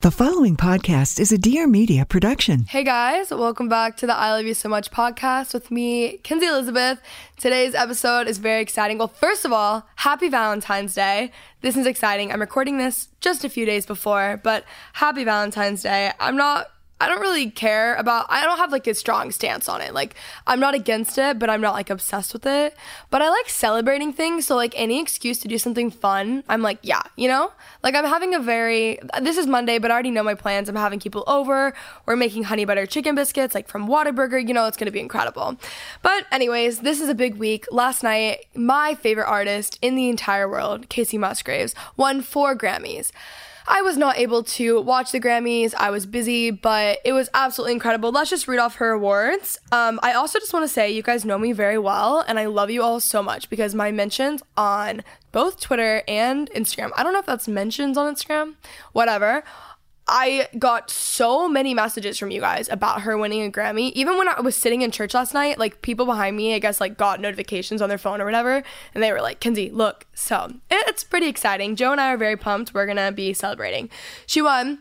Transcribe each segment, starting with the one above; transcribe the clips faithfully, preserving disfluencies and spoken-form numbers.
The following podcast is a Dear Media production. Hey guys, welcome back to the I Love You So Much podcast with me, Kenzie Elizabeth. Today's episode is very exciting. Well, first of all, happy Valentine's Day. This is exciting. I'm recording this just a few days before, but happy Valentine's Day. I'm not, I don't really care about, I don't have like a strong stance on it. Like, I'm not against it, but I'm not like obsessed with it. But I like celebrating things. So like any excuse to do something fun, I'm like, yeah, you know? Like I'm having a very, this is Monday, but I already know my plans. I'm having people over. We're making honey butter chicken biscuits, like from Whataburger. You know, it's going to be incredible. But anyways, this is a big week. Last night, my favorite artist in the entire world, Kacey Musgraves, won four Grammys. I was not able to watch the Grammys. I was busy, but it was absolutely incredible. Let's just read off her awards. Um, I also just want to say you guys know me very well, and I love you all so much because my mentions on both Twitter and Instagram, I don't know if that's mentions on Instagram, whatever, I got so many messages from you guys about her winning a Grammy. Even when I was sitting in church last night, like people behind me, I guess like got notifications on their phone or whatever. And they were like, Kenzie, look. So it's pretty exciting. Joe and I are very pumped. We're going to be celebrating. She won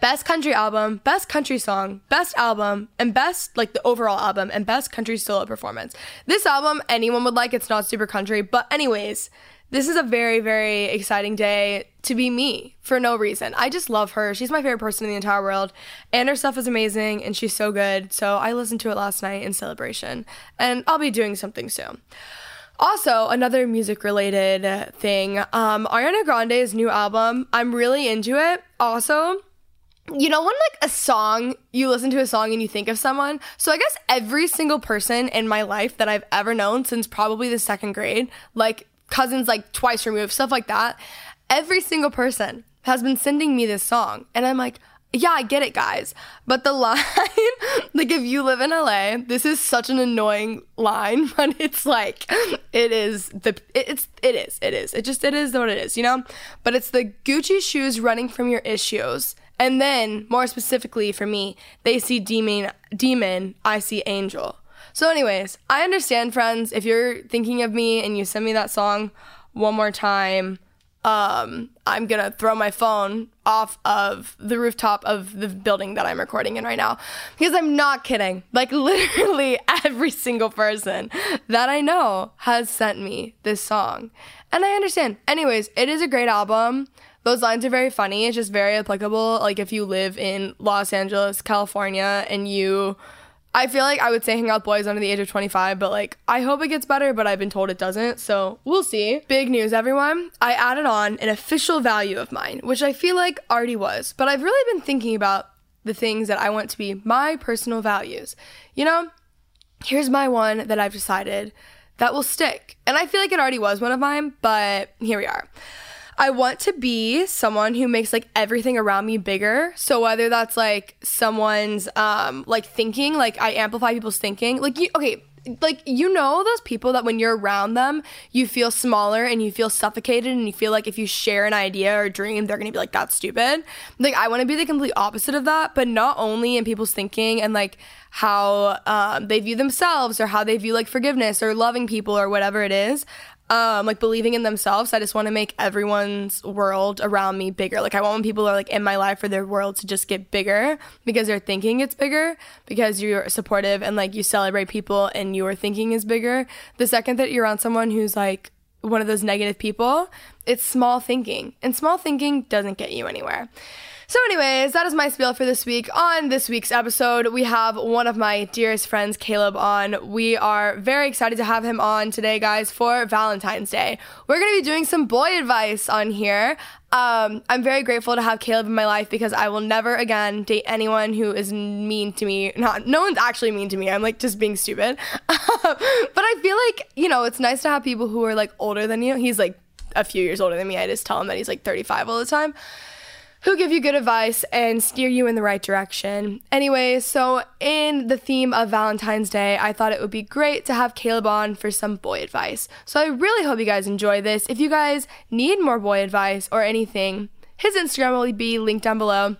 Best Country Album, Best Country Song, Best Album, and Best, like the overall album, and Best Country Solo Performance. This album, anyone would like. It's not super country. But anyways, this is a very, very exciting day to be me for no reason. I just love her. She's my favorite person in the entire world, and her stuff is amazing, and she's so good. So I listened to it last night in celebration, and I'll be doing something soon. Also, another music-related thing, um, Ariana Grande's new album. I'm really into it. Also, you know, when like a song, you listen to a song and you think of someone. So I guess every single person in my life that I've ever known since probably the second grade, like cousins like twice removed, stuff like that, every single person has been sending me this song. And I'm like, yeah, I get it, guys. But the line, like if you live in L A, this is such an annoying line, but it's like, it is, the it's it is, it is. It just, it is what it is, you know? But it's the Gucci shoes running from your issues. And then, more specifically for me, they see demon, demon, I see angel. So anyways, I understand, friends, if you're thinking of me and you send me that song one more time, um, I'm going to throw my phone off of the rooftop of the building that I'm recording in right now. Because I'm not kidding. Like, literally every single person that I know has sent me this song. And I understand. Anyways, it is a great album. Those lines are very funny. It's just very applicable. Like, if you live in Los Angeles, California, and you... I feel like I would say hang out with boys under the age of twenty-five, but like, I hope it gets better, but I've been told it doesn't, so we'll see. Big news, everyone. I added on an official value of mine, which I feel like already was, but I've really been thinking about the things that I want to be my personal values. You know, here's my one that I've decided that will stick, and I feel like it already was one of mine, but here we are. I want to be someone who makes, like, everything around me bigger. So whether that's, like, someone's, um, like, thinking, like, I amplify people's thinking. Like, you, okay, like, you know those people that when you're around them, you feel smaller and you feel suffocated and you feel like if you share an idea or a dream, they're going to be like, that's stupid. Like, I want to be the complete opposite of that, but not only in people's thinking and, like, how um, they view themselves or how they view, like, forgiveness or loving people or whatever it is. Um, like believing in themselves. I just want to make everyone's world around me bigger. Like I want when people are like in my life for their world to just get bigger because they're thinking it's bigger, because you're supportive and like you celebrate people and your thinking is bigger. The second that you're around someone who's like one of those negative people, it's small thinking. And small thinking doesn't get you anywhere. So anyways, that is my spiel for this week. On this week's episode, we have one of my dearest friends, Caleb, on. We are very excited to have him on today, guys, for Valentine's Day. We're going to be doing some boy advice on here. Um, I'm very grateful to have Caleb in my life because I will never again date anyone who is mean to me. Not, no one's actually mean to me. I'm, like, just being stupid. But I feel like, you know, it's nice to have people who are, like, older than you. He's, like, a few years older than me. I just tell him that he's, like, thirty-five all the time. Who give you good advice and steer you in the right direction. Anyway, so in the theme of Valentine's Day, I thought it would be great to have Caleb on for some boy advice. So I really hope you guys enjoy this. If you guys need more boy advice or anything, his Instagram will be linked down below.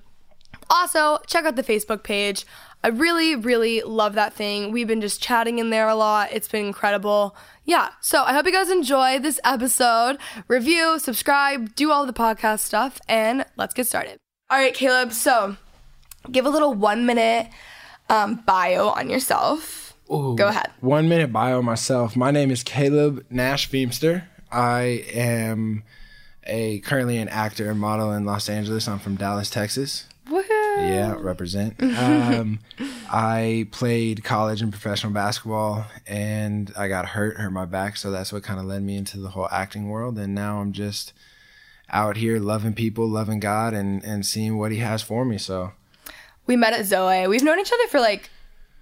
Also, check out the Facebook page. I really, really love that thing. We've been just chatting in there a lot. It's been incredible. Yeah, so I hope you guys enjoy this episode. Review, subscribe, do all the podcast stuff, and let's get started. All right, Caleb, so give a little one-minute um, bio on yourself. Ooh, go ahead. One-minute bio on myself. My name is Caleb Nash Feemster. I am a currently an actor and model in Los Angeles. I'm from Dallas, Texas. Woohoo. Yeah, represent. Um, I played college and professional basketball, and I got hurt, hurt my back, so that's what kind of led me into the whole acting world, and now I'm just out here loving people, loving God, and, and seeing what he has for me, so. We met at Zoe. We've known each other for, like,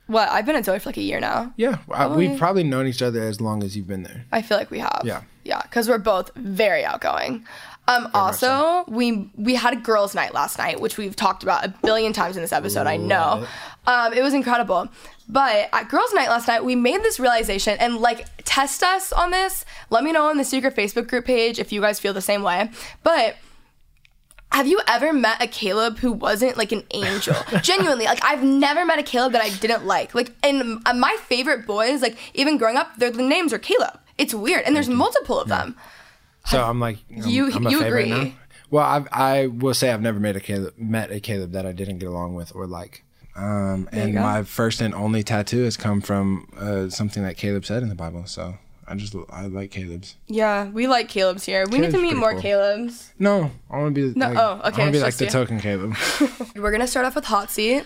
what? I've been at Zoe for, like, a year now. Yeah, probably. We've probably known each other as long as you've been there. I feel like we have. Yeah. Yeah, because we're both very outgoing. Um, also, so. we we had a girls' night last night, which we've talked about a billion times in this episode, Love I know. It. Um, it was incredible. But at girls' night last night, we made this realization, and, like, test us on this. Let me know on the secret Facebook group page if you guys feel the same way. But have you ever met a Caleb who wasn't, like, an angel? Genuinely, like, I've never met a Caleb that I didn't like. Like, and my favorite boys, like, even growing up, their names are Caleb. It's weird, and there's multiple of them. So I'm like, I'm, you, I'm a you favorite agree. Now. Well, I I will say I've never made a Caleb, met a Caleb that I didn't get along with or like. Um, and my first and only tattoo has come from uh, something that Caleb said in the Bible. So I just I like Caleb's. Yeah, we like Caleb's here. We Caleb's need to meet more cool. Caleb's. No, I want to be. No, like, oh, okay. I want to be like the you. token Caleb. We're gonna start off with hot seat.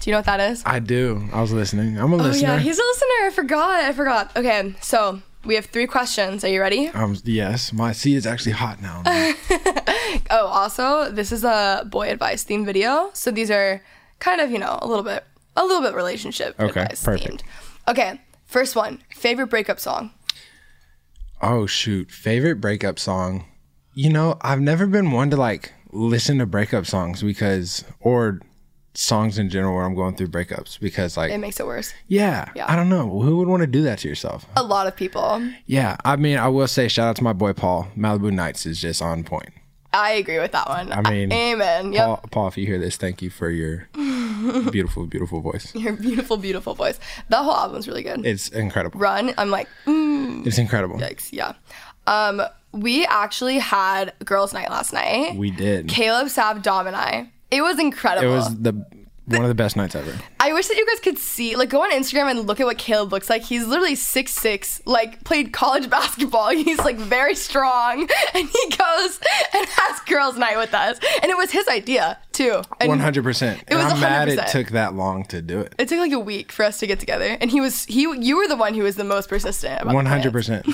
Do you know what that is? I do. I was listening. I'm a oh, listener. Oh yeah, he's a listener. I forgot. I forgot. Okay, so. We have three questions. Are you ready? Um, yes. My seat is actually hot now. Oh, also, this is a boy advice themed video. So these are kind of, you know, a little bit, a little bit relationship okay, advice perfect. themed. Okay. First one. Favorite breakup song? Oh, shoot. Favorite breakup song? You know, I've never been one to like listen to breakup songs because, or songs in general where I'm going through breakups because like it makes it worse. Yeah, yeah. I don't know. Who would want to do that to yourself? A lot of people. Yeah. I mean, I will say shout out to my boy, Paul. Malibu Nights is just on point. I agree with that one. I mean, amen. Paul, yep. Paul, if you hear this, thank you for your beautiful, beautiful voice. Your beautiful, beautiful voice. That whole album's really good. It's incredible. Run. I'm like, mm. It's incredible. Yikes. Yeah. Um, we actually had girls' night last night. We did. Caleb, Sab, Dom, and I. It was incredible. It was the one of the best nights ever. I wish that you guys could see, like, go on Instagram and look at what Caleb looks like. He's literally six foot six, like, played college basketball. He's, like, very strong. And he goes and has girls' night with us. And it was his idea, too. And one hundred percent. It was and I'm one hundred percent. Mad it took that long to do it. It took, like, a week for us to get together. And he was, he, you were the one who was the most persistent about one hundred percent.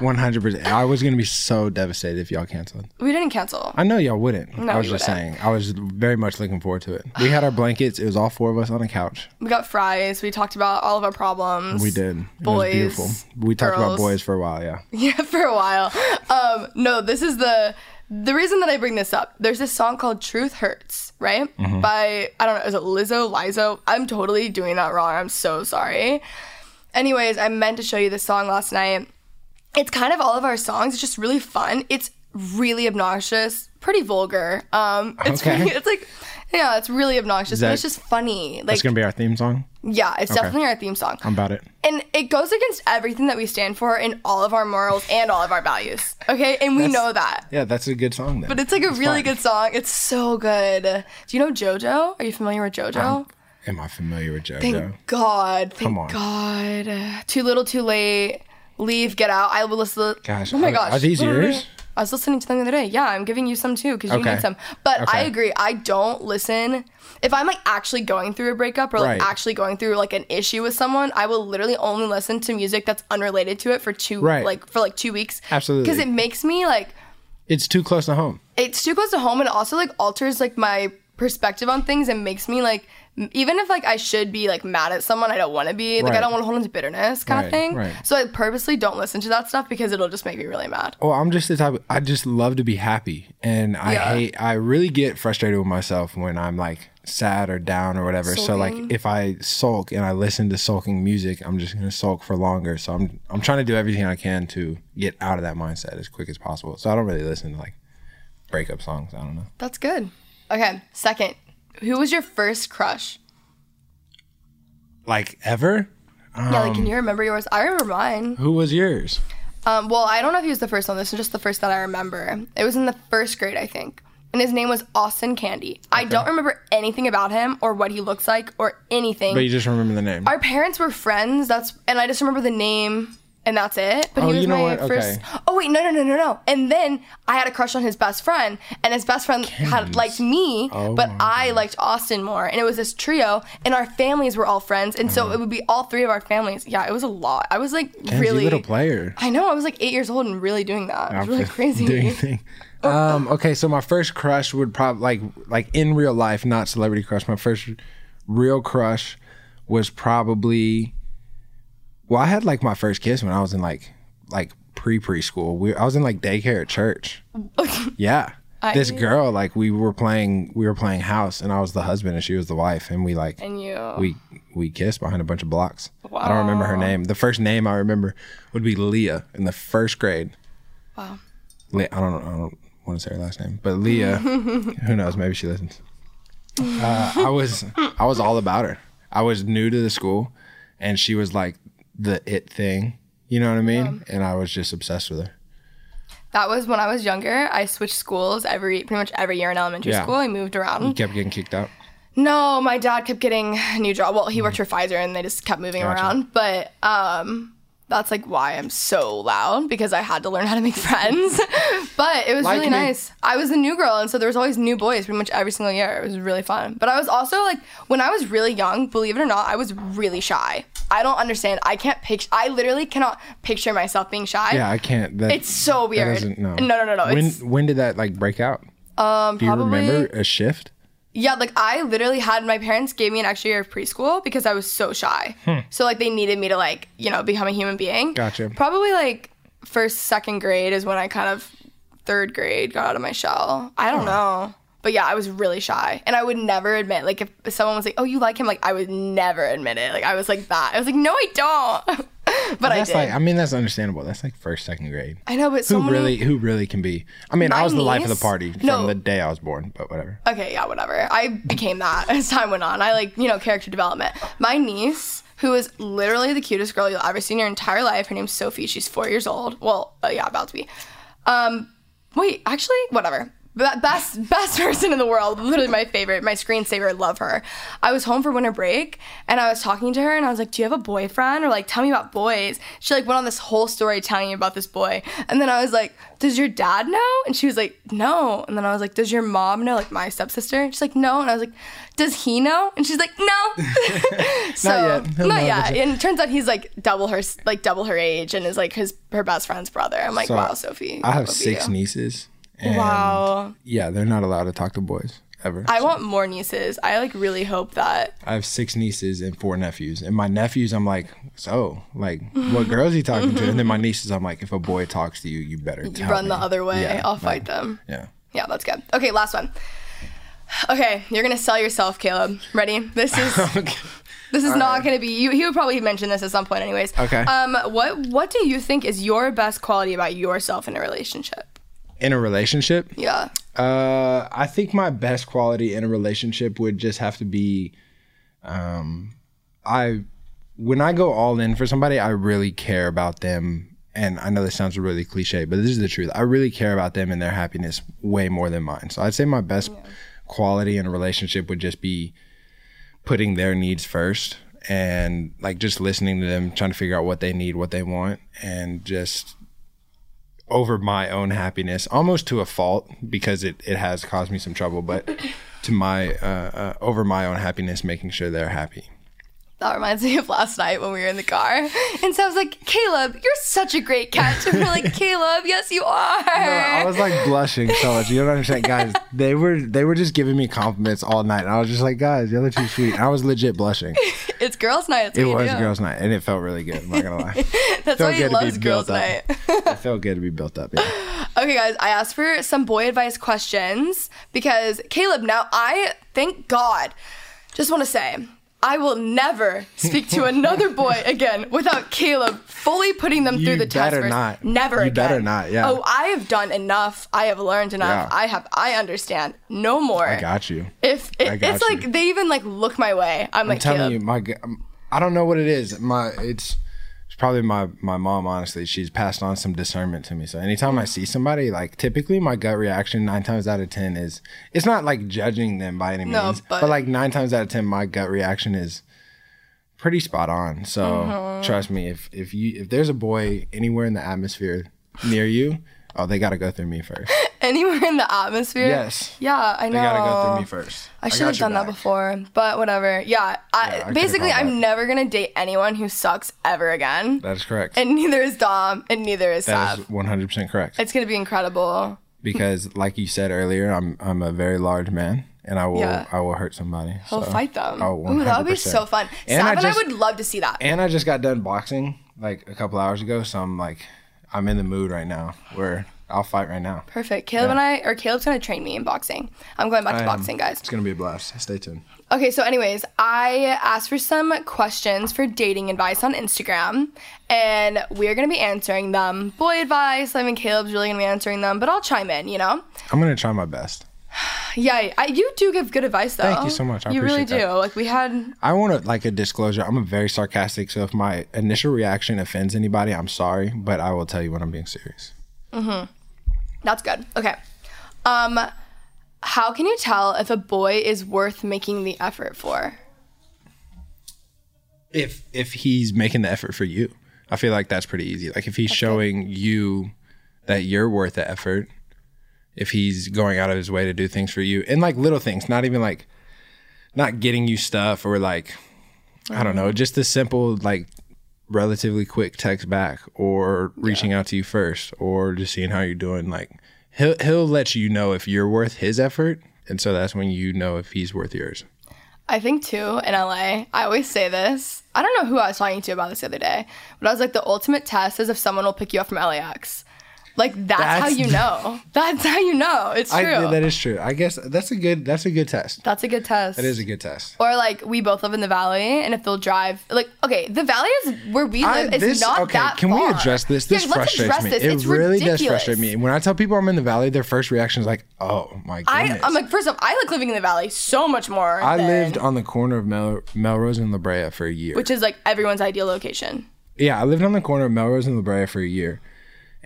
one hundred percent. I was going to be so devastated if y'all canceled. We didn't cancel. I know y'all wouldn't. No, I was just wouldn't. saying. I was very much looking forward to it. We had our blankets. It was all four of us on a couch. We got fries. We talked about all of our problems. We did. Boys. It was beautiful. We girls. talked about boys for a while, yeah. Yeah, for a while. Um, no, this is the the reason that I bring this up. There's this song called Truth Hurts, right? Mm-hmm. By, I don't know, is it Lizzo, Lizo? I'm totally doing that wrong. I'm so sorry. Anyways, I meant to show you this song last night. It's kind of all of our songs. It's just really fun. It's really obnoxious, pretty vulgar. Um, it's okay. Pretty, it's like... Yeah, it's really obnoxious, that, but it's just funny. Like, that's going to be our theme song? Yeah, it's okay. Definitely our theme song. I'm about it. And it goes against everything that we stand for in all of our morals and all of our values, okay? And we that's, know that. Yeah, that's a good song, then. But it's like a it's really fun. good song. It's so good. Do you know JoJo? Are you familiar with JoJo? Um, am I familiar with JoJo? Thank God. Thank Come on. God. Too little, too late. leave, get out. I will listen. To, gosh, oh my are, gosh, are these yours? I was listening to them the other day. Yeah, I'm giving you some too because you okay. need some. But okay. I agree. I don't listen. If I'm like actually going through a breakup or like right. actually going through like an issue with someone, I will literally only listen to music that's unrelated to it for two right. like for like two weeks. Absolutely, because it makes me like. It's too close to home. It's too close to home, and also like alters like my perspective on things and makes me like. Even if, like, I should be, like, mad at someone, I don't want to be. Like, right. I don't want to hold into bitterness kind right, of thing. Right. So I purposely don't listen to that stuff because it'll just make me really mad. Well, I'm just the type of, I just love to be happy. And I yeah. hate, I really get frustrated with myself when I'm, like, sad or down or whatever. Sulking. So, like, if I sulk and I listen to sulking music, I'm just going to sulk for longer. So I'm I'm trying to do everything I can to get out of that mindset as quick as possible. So I don't really listen to, like, breakup songs. I don't know. That's good. Okay, second. Who was your first crush? Like, ever? Um, yeah, like, can you remember yours? I remember mine. Who was yours? Um, well, I don't know if he was the first one. This is just the first that I remember. It was in the first grade, I think. And his name was Austin Candy. Okay. I don't remember anything about him or what he looks like or anything. But you just remember the name. Our parents were friends. That's and I just remember the name. And that's it. But oh, he was you know my what? first. Okay. Oh, wait, no, no, no, no, no. And then I had a crush on his best friend. And his best friend had, liked me, oh, but I God. liked Austin more. And it was this trio. And our families were all friends. And oh. so it would be all three of our families. Yeah, it was a lot. I was like Kenzie, really. little player. I know. I was like eight years old and really doing that. It was really crazy. Doing thing. Um, okay, so my first crush would probably, like, like in real life, not celebrity crush. My first real crush was probably. Well, I had like my first kiss when I was in like like pre preschool. We I was in like daycare at church. Yeah, I this mean, girl like we were playing we were playing house, and I was the husband and she was the wife, and we like and you we we kissed behind a bunch of blocks. Wow. I don't remember her name. The first name I remember would be Leah in the first grade. Wow. Le- I don't I don't want to say her last name, but Leah. Who knows? Maybe she listens. Uh, I was I was all about her. I was new to the school, and she was like. The it thing, you know what I mean? Yeah. And I was just obsessed with her. That was when I was younger. I switched schools every pretty much every year in elementary yeah. school. I moved around. You kept getting kicked out? No, my dad kept getting a new job. Well, he mm. worked for Pfizer, and they just kept moving gotcha. around. But um, that's like why I'm so loud, because I had to learn how to make friends. But it was like really me. nice. I was the new girl, and so there was always new boys pretty much every single year. It was really fun. But I was also like, when I was really young, believe it or not, I was really shy. I don't understand. I can't picture. I literally cannot picture myself being shy. Yeah, I can't. That, it's so weird. No. no, no, no, no. When it's, when did that like break out? Um, Do you probably, remember a shift? Yeah, like I literally had my parents gave me an extra year of preschool because I was so shy. Hmm. So like they needed me to like you know become a human being. Gotcha. Probably like first second grade is when I kind of third grade got out of my shell. I don't oh. know. But yeah, I was really shy, and I would never admit. Like, if someone was like, "Oh, you like him," like I would never admit it. Like, I was like that. I was like, "No, I don't." But well, that's I did. Like, I mean, that's understandable. That's like first, second grade. I know, but who so many, really, who really can be? I mean, I was niece, the life of the party from no, the day I was born. But whatever. Okay, yeah, whatever. I became that as time went on. I like you know character development. My niece, who is literally the cutest girl you'll ever see in your entire life. Her name's Sophie. She's four years old. Well, uh, yeah, about to be. Um, wait, actually, whatever. Best best person in the world, literally my favorite, my screensaver, love her. I was home for winter break, and I was talking to her, and I was like, "Do you have a boyfriend?" Or like, "Tell me about boys." She like went on this whole story telling me about this boy, and then I was like, "Does your dad know?" And she was like, "No." And then I was like, "Does your mom know?" Like my stepsister, and she's like, "No." And I was like, "Does he know?" And she's like, "No." So not yet. He'll not know, yet. And it turns out he's like double her, like double her age, and is like his her best friend's brother. I'm like, so wow, Sophie. I have six you. nieces. And wow. Yeah, they're not allowed to talk to boys ever. I so. want more nieces. I like really hope that. I have six nieces and four nephews. And my nephews, I'm like, so, like, what girls are you talking to? And then my nieces, I'm like, if a boy talks to you, you better you tell run me. the other way. Yeah, I'll fight like, them. Yeah. Yeah, that's good. Okay, last one. Okay, you're going to sell yourself, Caleb. Ready? This is okay. This is All not right. going to be you. He would probably mention this at some point anyways. Okay. Um, what What do you think is your best quality about yourself in a relationship? In a relationship? Yeah. Uh, I think my best quality in a relationship would just have to be, um, I, when I go all in for somebody, I really care about them. And I know this sounds really cliche, but this is the truth. I really care about them and their happiness way more than mine. So I'd say my best yeah. quality in a relationship would just be putting their needs first and like just listening to them, trying to figure out what they need, what they want, and just over my own happiness, almost to a fault, because it, it has caused me some trouble, but to my uh, uh, over my own happiness, making sure they're happy. That reminds me of last night when we were in the car. And so I was like, Caleb, you're such a great catch. And we're like, Caleb, yes, you are. No, I was like blushing so much. You don't understand. Guys, they were they were just giving me compliments all night. And I was just like, guys, y'all are too sweet. And I was legit blushing. It's girls' night. It's it was do. girls' night. And it felt really good. I'm not going to lie. That's why he loves girls' night. It felt good to be built up. Yeah. Okay, guys, I asked for some boy advice questions because, Caleb, now I, thank God, just want to say, I will never speak to another boy again without Caleb fully putting them you through the test. You better not. Never you again. You better not, yeah. Oh, I have done enough. I have learned enough. Yeah. I have. I understand. No more. I got you. If it, I got It's you. Like they even like look my way. I'm, I'm like, telling Caleb. You, my, I don't know what it is. My, It's it's probably my, my mom, honestly. She's passed on some discernment to me. So anytime I see somebody, like typically my gut reaction nine times out of ten is, it's not like judging them by any means, no, but, but like nine times out of ten, my gut reaction is pretty spot on. So uh-huh. trust me, if if you if there's a boy anywhere in the atmosphere near you, oh, they got to go through me first. Anywhere in the atmosphere? Yes. Yeah, I know. They got to go through me first. I should I have done back. that before, but whatever. Yeah, I, yeah I basically, I'm that. never going to date anyone who sucks ever again. That is correct. And neither is Dom, and neither is Sav. That is one hundred percent correct. It's going to be incredible. Because, like you said earlier, I'm I'm a very large man, and I will yeah. I will hurt somebody. He'll so. fight them. Oh, one hundred percent. Ooh, that would be so fun. And Sav I just, and I would love to see that. And I just got done boxing, like, a couple hours ago, so I'm like... I'm in the mood right now where I'll fight right now. Perfect. Caleb yeah. and I, or Caleb's going to train me in boxing. I'm going back to I boxing, guys. It's going to be a blast. Stay tuned. Okay, so anyways, I asked for some questions for dating advice on Instagram, and we're going to be answering them. Boy advice, I mean, Caleb's really going to be answering them, but I'll chime in, you know? I'm going to try my best. Yeah, I, you do give good advice, though. Thank you so much. I you appreciate really do. That. Like we had. I want to like a disclosure. I'm a very sarcastic, so if my initial reaction offends anybody, I'm sorry, but I will tell you when I'm being serious. Mm-hmm. That's good. Okay. Um, how can you tell if a boy is worth making the effort for? If if he's making the effort for you, I feel like that's pretty easy. Like if he's that's showing good. you that you're worth the effort. If he's going out of his way to do things for you and like little things, not even like not getting you stuff or like, I don't know, just the simple, like relatively quick text back or reaching yeah. out to you first or just seeing how you're doing. Like he'll, he'll let you know if you're worth his effort. And so that's when you know if he's worth yours. I think too in L A, I always say this. I don't know who I was talking to about this the other day, but I was like, the ultimate test is if someone will pick you up from L A X. Like that's, that's how you know. That's how you know. It's true. I, that is true. I guess that's a good. That's a good test. That's a good test. That is a good test. Or like we both live in the valley, and if they'll drive, like okay, the valley is where we live. I, this, is not okay, that can far. Can we address this? This yeah, frustrates let's address me. This. It it's really ridiculous. does frustrate me. When I tell people I'm in the valley, their first reaction is like, "Oh my goodness." I, I'm like, first off, I like living in the valley so much more. I than, lived on the corner of Mel, Melrose and La Brea for a year, which is like everyone's ideal location. Yeah, I lived on the corner of Melrose and La Brea for a year.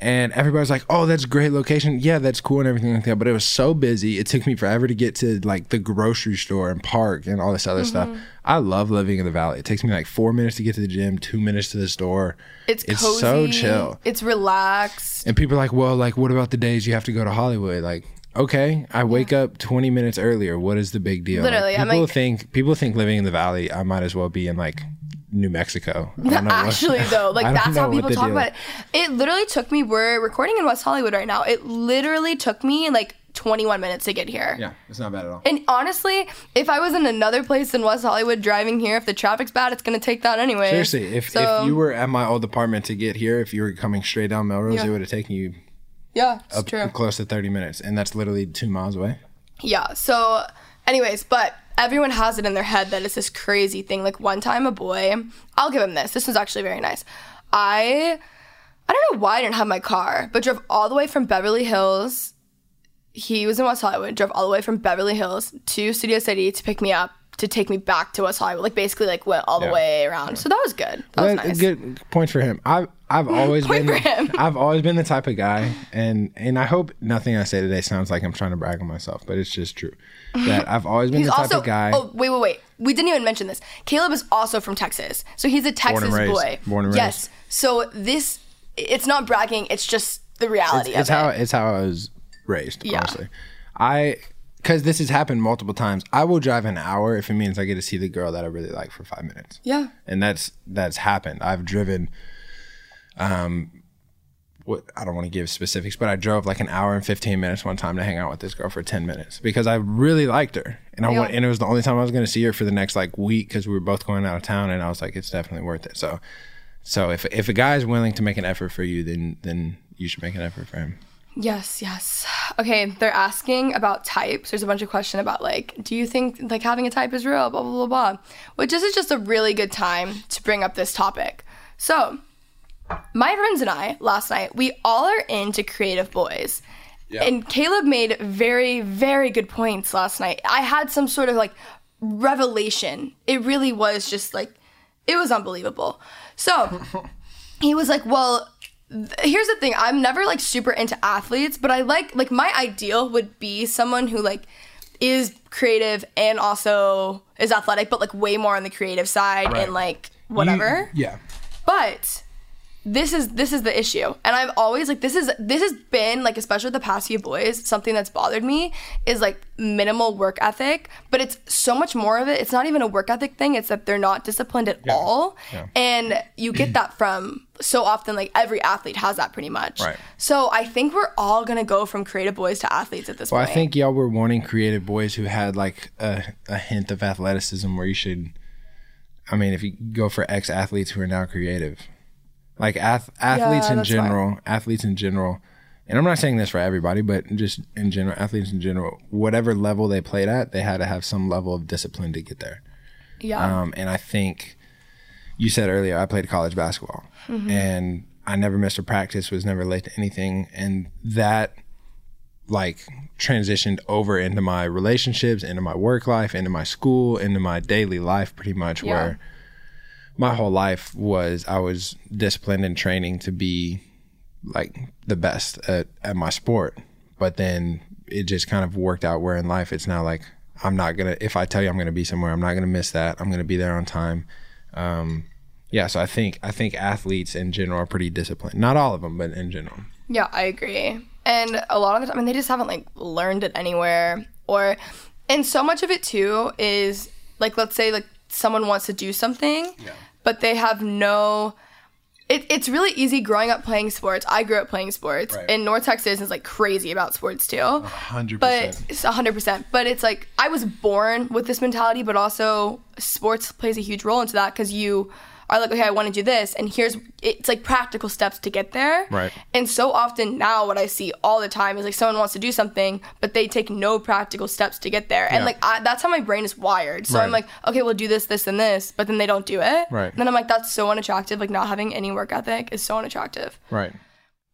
And everybody's like, oh, that's a great location. Yeah, that's cool and everything like that. But it was so busy. It took me forever to get to like the grocery store and park and all this other mm-hmm. stuff. I love living in the valley. It takes me like four minutes to get to the gym, two minutes to the store. It's, it's cozy. It's so chill. It's relaxed. And people are like, well, like, what about the days you have to go to Hollywood? Like, okay, I wake yeah. up twenty minutes earlier. What is the big deal? Literally, like, people like, think people think living in the valley, I might as well be in like New Mexico. I don't know Actually, what, though, like that's how people talk about it. It literally took me. We're recording in West Hollywood right now. It literally took me like twenty-one minutes to get here. Yeah, it's not bad at all. And honestly, if I was in another place in West Hollywood driving here, if the traffic's bad, it's gonna take that anyway. Seriously, if so, if you were at my old apartment to get here, if you were coming straight down Melrose, yeah. it would have taken you. Yeah, it's up, true. Close to thirty minutes, and that's literally two miles away. Yeah. So, anyways, but. Everyone has it in their head that it's this crazy thing. Like one time a boy, I'll give him this. This was actually very nice. I, I don't know why I didn't have my car, but drove all the way from Beverly Hills. He was in West Hollywood, drove all the way from Beverly Hills to Studio City to pick me up, to take me back to West Hollywood. Like basically like went all the yeah. way around. Yeah. So that was good. That well, was nice. Good points for him. I, I've always been the, I've always been the type of guy, and and I hope nothing I say today sounds like I'm trying to brag on myself, but it's just true. That I've always been he's the type also, of guy. Oh wait, wait, wait. We didn't even mention this. Caleb is also from Texas, so he's a Texas born and boy. Raised. Born and yes. raised. Yes. So this, it's not bragging. It's just the reality. It's, it's of how it. it's how I was raised. Yeah. Honestly, I because this has happened multiple times. I will drive an hour if it means I get to see the girl that I really like for five minutes. Yeah. And that's that's happened. I've driven. Um, what I don't want to give specifics, but I drove like an hour and fifteen minutes one time to hang out with this girl for ten minutes because I really liked her, and I yeah. went, and it was the only time I was going to see her for the next like week because we were both going out of town, and I was like, it's definitely worth it. So, so if if a guy is willing to make an effort for you, then then you should make an effort for him. Yes, yes. Okay, they're asking about types. There's a bunch of questions about like, do you think like having a type is real? Blah blah blah blah. Which this is just a really good time to bring up this topic. So. My friends and I, last night, we all are into creative boys. Yep. And Caleb made very, very good points last night. I had some sort of, like, revelation. It really was just, like, it was unbelievable. So he was like, well, th- here's the thing. I'm never, like, super into athletes, but I like, like, my ideal would be someone who, like, is creative and also is athletic, but, like, way more on the creative side right. and, like, whatever. You, yeah. But... This is this is the issue, and I'm always like this is this has been like especially with the past few boys something that's bothered me is like minimal work ethic, but it's so much more of it. It's not even a work ethic thing; it's that they're not disciplined at yeah. all, yeah. and you get that from so often. Like every athlete has that pretty much. Right. So I think we're all gonna go from creative boys to athletes at this well, point. Well, I think y'all were wanting creative boys who had like a, a hint of athleticism, where you should. I mean, if you go for ex-athletes who are now creative. Like ath- athletes yeah, in general, fine. athletes in general, and I'm not saying this for everybody, but just in general, athletes in general, whatever level they played at, they had to have some level of discipline to get there. Yeah. Um, and I think you said earlier, I played college basketball mm-hmm. and I never missed a practice, was never late to anything. And that like transitioned over into my relationships, into my work life, into my school, into my daily life pretty much yeah. where my whole life was I was disciplined and training to be like the best at, at my sport. But then it just kind of worked out where in life it's now like I'm not going to – if I tell you I'm going to be somewhere, I'm not going to miss that. I'm going to be there on time. Um, yeah, so I think I think athletes in general are pretty disciplined. Not all of them, but in general. Yeah, I agree. And a lot of the time – I mean they just haven't like learned it anywhere or – and so much of it too is like let's say like someone wants to do something yeah. – but they have no, it, it's really easy growing up playing sports. I grew up playing sports. Right. And North Texas is like crazy about sports too. one hundred percent. But it's one hundred percent. But it's like I was born with this mentality, but also sports plays a huge role into that because you are like, okay, I want to do this. And here's, it's like practical steps to get there. Right. And so often now what I see all the time is like someone wants to do something, but they take no practical steps to get there. Yeah. And like, I, that's how my brain is wired. So right. I'm like, okay, we'll do this, this, and this, but then they don't do it. Right. And then I'm like, that's so unattractive. Like not having any work ethic is so unattractive. Right.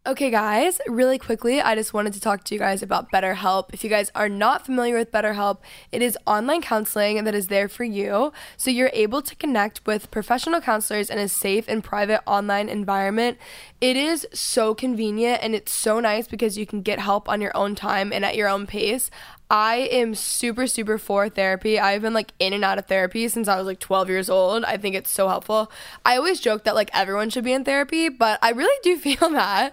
Okay, guys, really quickly, I just wanted to talk to you guys about BetterHelp. If you guys are not familiar with BetterHelp, it is online counseling that is there for you. So you're able to connect with professional counselors in a safe and private online environment. It is so convenient and it's so nice because you can get help on your own time and at your own pace. I am super, super for therapy. I've been, like, in and out of therapy since I was, like, twelve years old. I think it's so helpful. I always joke that, like, everyone should be in therapy, but I really do feel that.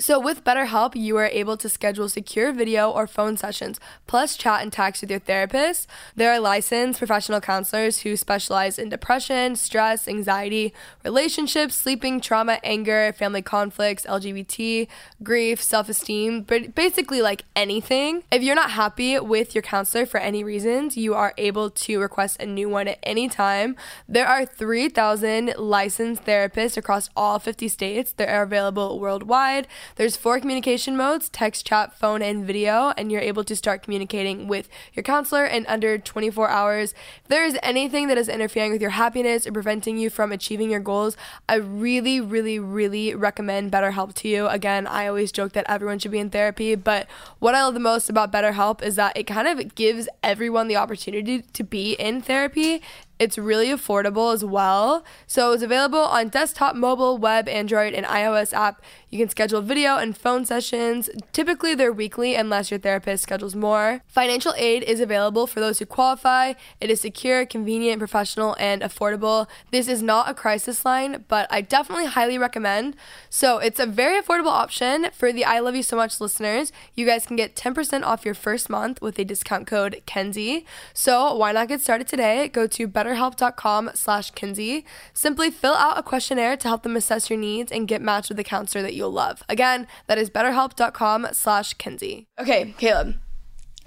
So with BetterHelp, you are able to schedule secure video or phone sessions, plus chat and text with your therapist. There are licensed professional counselors who specialize in depression, stress, anxiety, relationships, sleeping, trauma, anger, family conflicts, L G B T, grief, self-esteem, but basically like anything. If you're not happy with your counselor for any reasons, you are able to request a new one at any time. There are three thousand licensed therapists across all fifty states. They are available worldwide. There's four communication modes, text, chat, phone, and video, and you're able to start communicating with your counselor in under twenty-four hours. If there is anything that is interfering with your happiness or preventing you from achieving your goals, I really, really, really recommend BetterHelp to you. Again, I always joke that everyone should be in therapy, but what I love the most about BetterHelp is that it kind of gives everyone the opportunity to be in therapy It's really affordable as well. So it's available on desktop, mobile, web, Android, and iOS app. You can schedule video and phone sessions. Typically, they're weekly unless your therapist schedules more. Financial aid is available for those who qualify. It is secure, convenient, professional, and affordable. This is not a crisis line, but I definitely highly recommend. So it's a very affordable option for the I Love You So Much listeners. You guys can get ten percent off your first month with a discount code Kenzie. So why not get started today? Go to better help dot com slash Kenzie. Simply fill out a questionnaire to help them assess your needs and get matched with a counselor that you'll love. Again, that is better help dot com slash Kenzie. Okay, Caleb,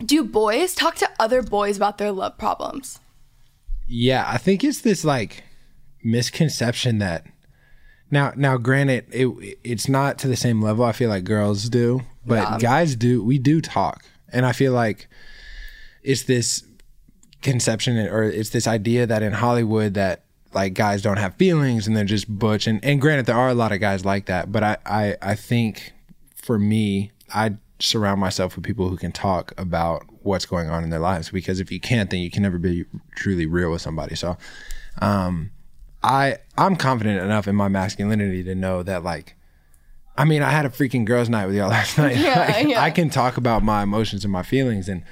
do boys talk to other boys about their love problems? Yeah, I think it's this like misconception that now, now granted, it it's not to the same level I feel like girls do, but yeah. guys do, we do talk. And I feel like it's this conception or it's this idea that in Hollywood that like guys don't have feelings and they're just butch. And, and granted, there are a lot of guys like that, but I, I, I think for me, I surround myself with people who can talk about what's going on in their lives, because if you can't, then you can never be truly real with somebody. So um, I, I'm confident enough in my masculinity to know that like, I mean, I had a freaking girls' night with y'all last night. Yeah, like, yeah. I can talk about my emotions and my feelings, and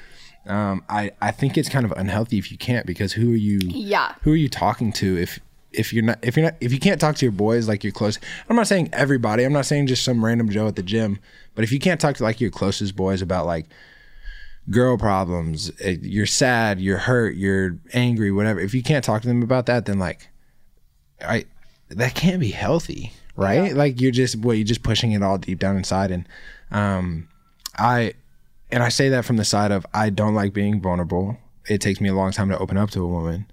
um, I, I think it's kind of unhealthy if you can't, because who are you? Yeah. Who are you talking to if if you're not if you're not if you can't talk to your boys like your close? I'm not saying everybody. I'm not saying just some random Joe at the gym. But if you can't talk to like your closest boys about like girl problems, you're sad, you're hurt, you're angry, whatever. If you can't talk to them about that, then like, I that can't be healthy. Right? Yeah. Like you're just, well, you're just pushing it all deep down inside. And, um, I, and I say that from the side of, I don't like being vulnerable. It takes me a long time to open up to a woman,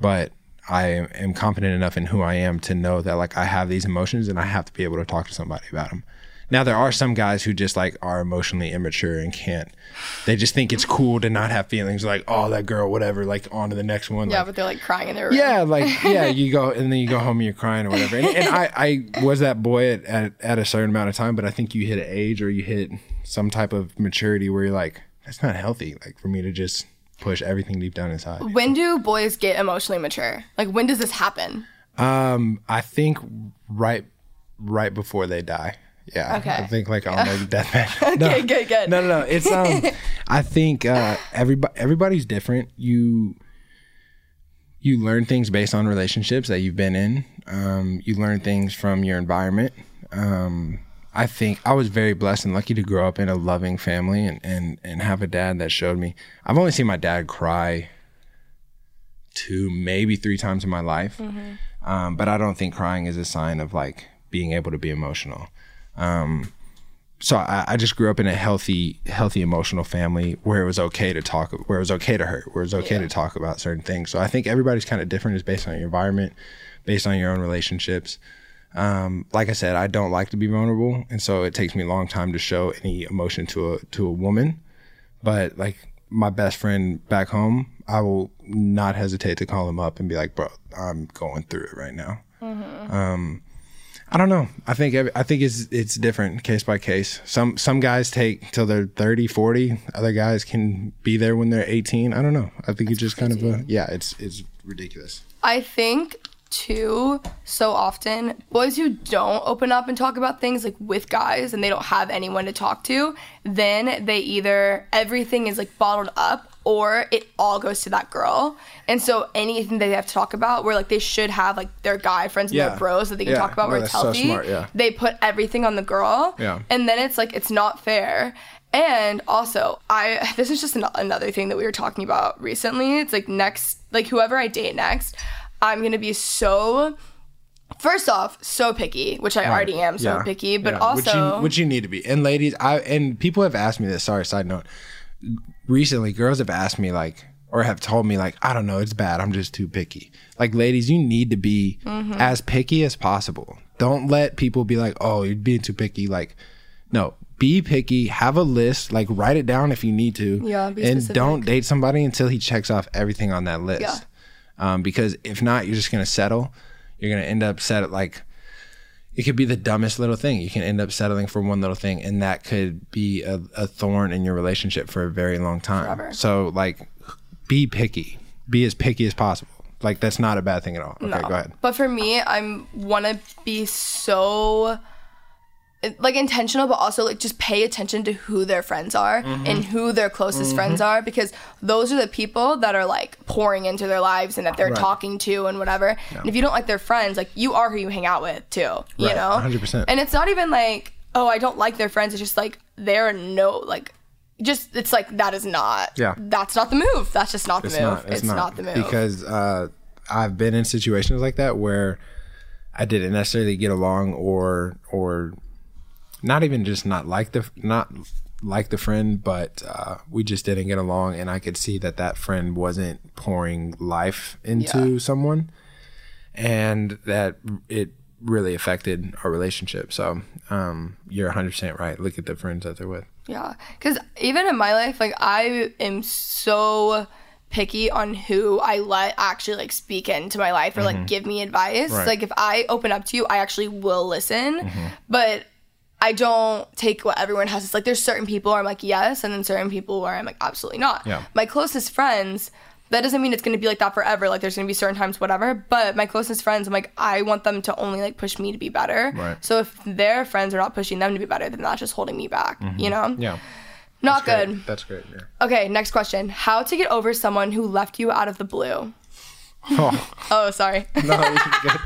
but I am confident enough in who I am to know that like I have these emotions and I have to be able to talk to somebody about them. Now there are some guys who just like are emotionally immature and can't, they just think it's cool to not have feelings, like, oh, that girl, whatever, like on to the next one. Yeah, like, but they're like crying in their room. Yeah, like, yeah, you go and then you go home and you're crying or whatever. And, and I, I was that boy at, at, at a certain amount of time, but I think you hit an age or you hit some type of maturity where you're like, that's not healthy, like for me to just push everything deep down inside. When you know? Do boys get emotionally mature? Like when does this happen? Um, I think right, right before they die. Yeah, okay. I think like on like death match. No, okay, good, good. No, no, no. It's um, I think uh, everybody everybody's different. You you learn things based on relationships that you've been in. Um, you learn things from your environment. Um, I think I was very blessed and lucky to grow up in a loving family and and and have a dad that showed me. I've only seen my dad cry two, maybe three times in my life, mm-hmm. um, but I don't think crying is a sign of like being able to be emotional. Um, so I, I just grew up in a healthy, healthy emotional family where it was okay to talk, where it was okay to hurt, where it was okay yeah. to talk about certain things. So I think everybody's kind of different. It's based on your environment, based on your own relationships. Um, like I said, I don't like to be vulnerable. And so it takes me a long time to show any emotion to a, to a woman, but like my best friend back home, I will not hesitate to call him up and be like, bro, I'm going through it right now. Mm-hmm. Um, I don't know. I think every, I think it's it's different case by case. Some some guys take till they're thirty, forty. Other guys can be there when they're eighteen. I don't know. I think it's just crazy. Kind of a yeah, it's it's ridiculous. I think too, so often boys who don't open up and talk about things like with guys and they don't have anyone to talk to, then they either everything is like bottled up or it all goes to that girl. And so anything that they have to talk about where like they should have like their guy friends and yeah. their bros that they can yeah. talk about no, where it's healthy, so smart, yeah. they put everything on the girl. Yeah. And then it's like, it's not fair. And also, I this is just an, another thing that we were talking about recently. It's like next, like whoever I date next, I'm going to be so... First off, so picky, which I already am so yeah. picky, but yeah. also... Which you, which you need to be. And ladies, I and people have asked me this, sorry, side note. Recently, girls have asked me like, or have told me like, I don't know, it's bad, I'm just too picky. Like, ladies, you need to be mm-hmm. as picky as possible. Don't let people be like, oh, you're being too picky. Like, no, be picky, have a list, like write it down if you need to. Yeah, be and specific. Don't date somebody until he checks off everything on that list. Yeah. Um, because if not, you're just going to settle. You're going to end up set like, it could be the dumbest little thing. You can end up settling for one little thing, and that could be a, a thorn in your relationship for a very long time. Forever. So like, be picky, be as picky as possible. Like, that's not a bad thing at all. Okay, no. Go ahead. But for me, I want to be so, like, intentional, but also, like, just pay attention to who their friends are mm-hmm. and who their closest mm-hmm. friends are, because those are the people that are, like, pouring into their lives and that they're right. talking to and whatever. Yeah. And if you don't like their friends, like, you are who you hang out with, too, right. you know? one hundred percent. And it's not even, like, oh, I don't like their friends. It's just, like, they're no, like... Just, it's like, that is not, yeah. that's not the move. That's just not the it's move. Not, it's it's not, not the move. Because uh, I've been in situations like that where I didn't necessarily get along or, or not even just not like the, not like the friend, but uh, we just didn't get along. And I could see that that friend wasn't pouring life into yeah. someone, and that it really affected our relationship. So um, you're one hundred percent right. Look at the friends that they're with. Yeah, because even in my life, like, I am so picky on who I let actually, like, speak into my life or, mm-hmm. like, give me advice. Right. Like, if I open up to you, I actually will listen. Mm-hmm. But I don't take what everyone has. It's like, there's certain people where I'm like, yes, and then certain people where I'm like, absolutely not. Yeah. My closest friends, that doesn't mean it's going to be like that forever. Like, there's going to be certain times, whatever. But my closest friends, I'm like, I want them to only, like, push me to be better. Right. So if their friends are not pushing them to be better, then that's just holding me back, mm-hmm. you know? Yeah. Not that's good. Great. That's great, yeah. Okay, next question. How to get over someone who left you out of the blue? Oh, oh sorry. No, this is good.